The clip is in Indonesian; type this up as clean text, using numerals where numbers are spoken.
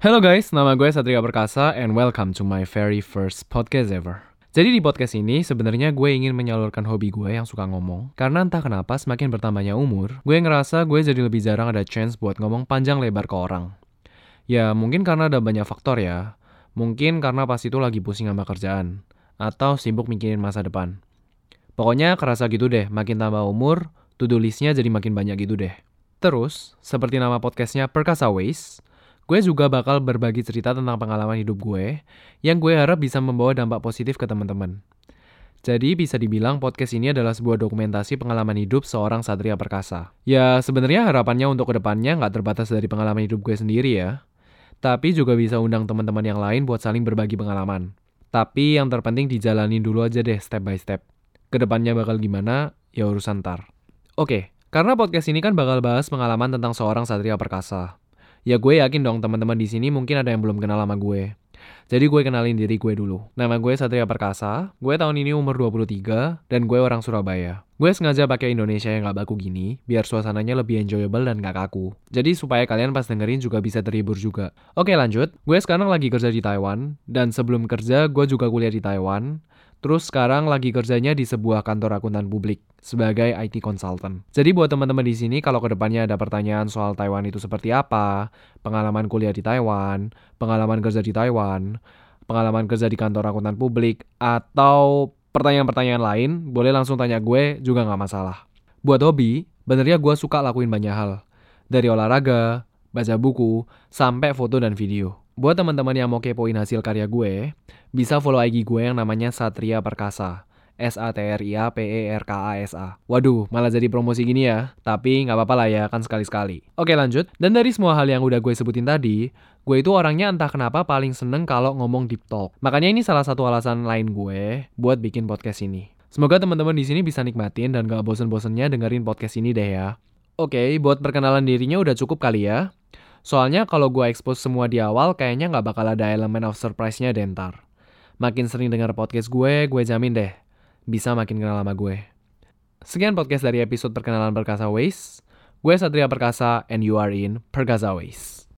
Hello guys, nama gue Satria Perkasa and welcome to my very first podcast ever. Jadi di podcast ini sebenarnya gue ingin menyalurkan hobi gue yang suka ngomong. Karena entah kenapa semakin bertambahnya umur, gue ngerasa gue jadi lebih jarang ada chance buat ngomong panjang lebar ke orang. Ya mungkin karena ada banyak faktor ya. Mungkin karena pas itu lagi pusing sama kerjaan. Atau sibuk mikirin masa depan. Pokoknya kerasa gitu deh, makin tambah umur, to-do listnya jadi makin banyak gitu deh. Terus, seperti nama podcastnya Perkasa Ways, gue juga bakal berbagi cerita tentang pengalaman hidup gue yang gue harap bisa membawa dampak positif ke teman-teman. Jadi bisa dibilang podcast ini adalah sebuah dokumentasi pengalaman hidup seorang Satria Perkasa. Ya sebenarnya harapannya untuk kedepannya gak terbatas dari pengalaman hidup gue sendiri ya. Tapi juga bisa undang teman-teman yang lain buat saling berbagi pengalaman. Tapi yang terpenting dijalani dulu aja deh step by step. Kedepannya bakal gimana ya urusan ntar. Oke, karena podcast ini kan bakal bahas pengalaman tentang seorang Satria Perkasa. Ya gue yakin dong teman-teman di sini mungkin ada yang belum kenal sama gue. Jadi gue kenalin diri gue dulu. Nama gue Satria Perkasa, gue tahun ini umur 23 dan gue orang Surabaya. Gue sengaja pakai Indonesia yang gak baku gini biar suasananya lebih enjoyable dan gak kaku. Jadi supaya kalian pas dengerin juga bisa terhibur juga. Oke lanjut, gue sekarang lagi kerja di Taiwan dan sebelum kerja gue juga kuliah di Taiwan. Terus sekarang lagi kerjanya di sebuah kantor akuntan publik sebagai IT consultant. Jadi buat teman-teman di sini kalau kedepannya ada pertanyaan soal Taiwan itu seperti apa, pengalaman kuliah di Taiwan, pengalaman kerja di Taiwan, pengalaman kerja di kantor akuntan publik, atau pertanyaan-pertanyaan lain, boleh langsung tanya gue juga gak masalah. Buat hobi, benernya gue suka lakuin banyak hal. Dari olahraga, baca buku, sampai foto dan video. Buat teman-teman yang mau kepoin hasil karya gue, bisa follow IG gue yang namanya Satria Perkasa. SATRIA PERKASA. Waduh, malah jadi promosi gini ya. Tapi gak apa-apa lah ya, kan sekali-sekali. Oke lanjut. Dan dari semua hal yang udah gue sebutin tadi, gue itu orangnya entah kenapa paling seneng kalau ngomong deep talk. Makanya ini salah satu alasan lain gue buat bikin podcast ini. Semoga teman-teman di sini bisa nikmatin dan gak bosen-bosennya dengerin podcast ini deh ya. Oke, buat perkenalan dirinya udah cukup kali ya. Soalnya kalau gue expose semua di awal, kayaknya gak bakal ada elemen of surprise-nya deh ntar. Makin sering denger podcast gue jamin deh, bisa makin kenal sama gue. Sekian podcast dari episode Perkenalan Perkasa Ways. Gue Satria Perkasa and you are in Perkasa Ways.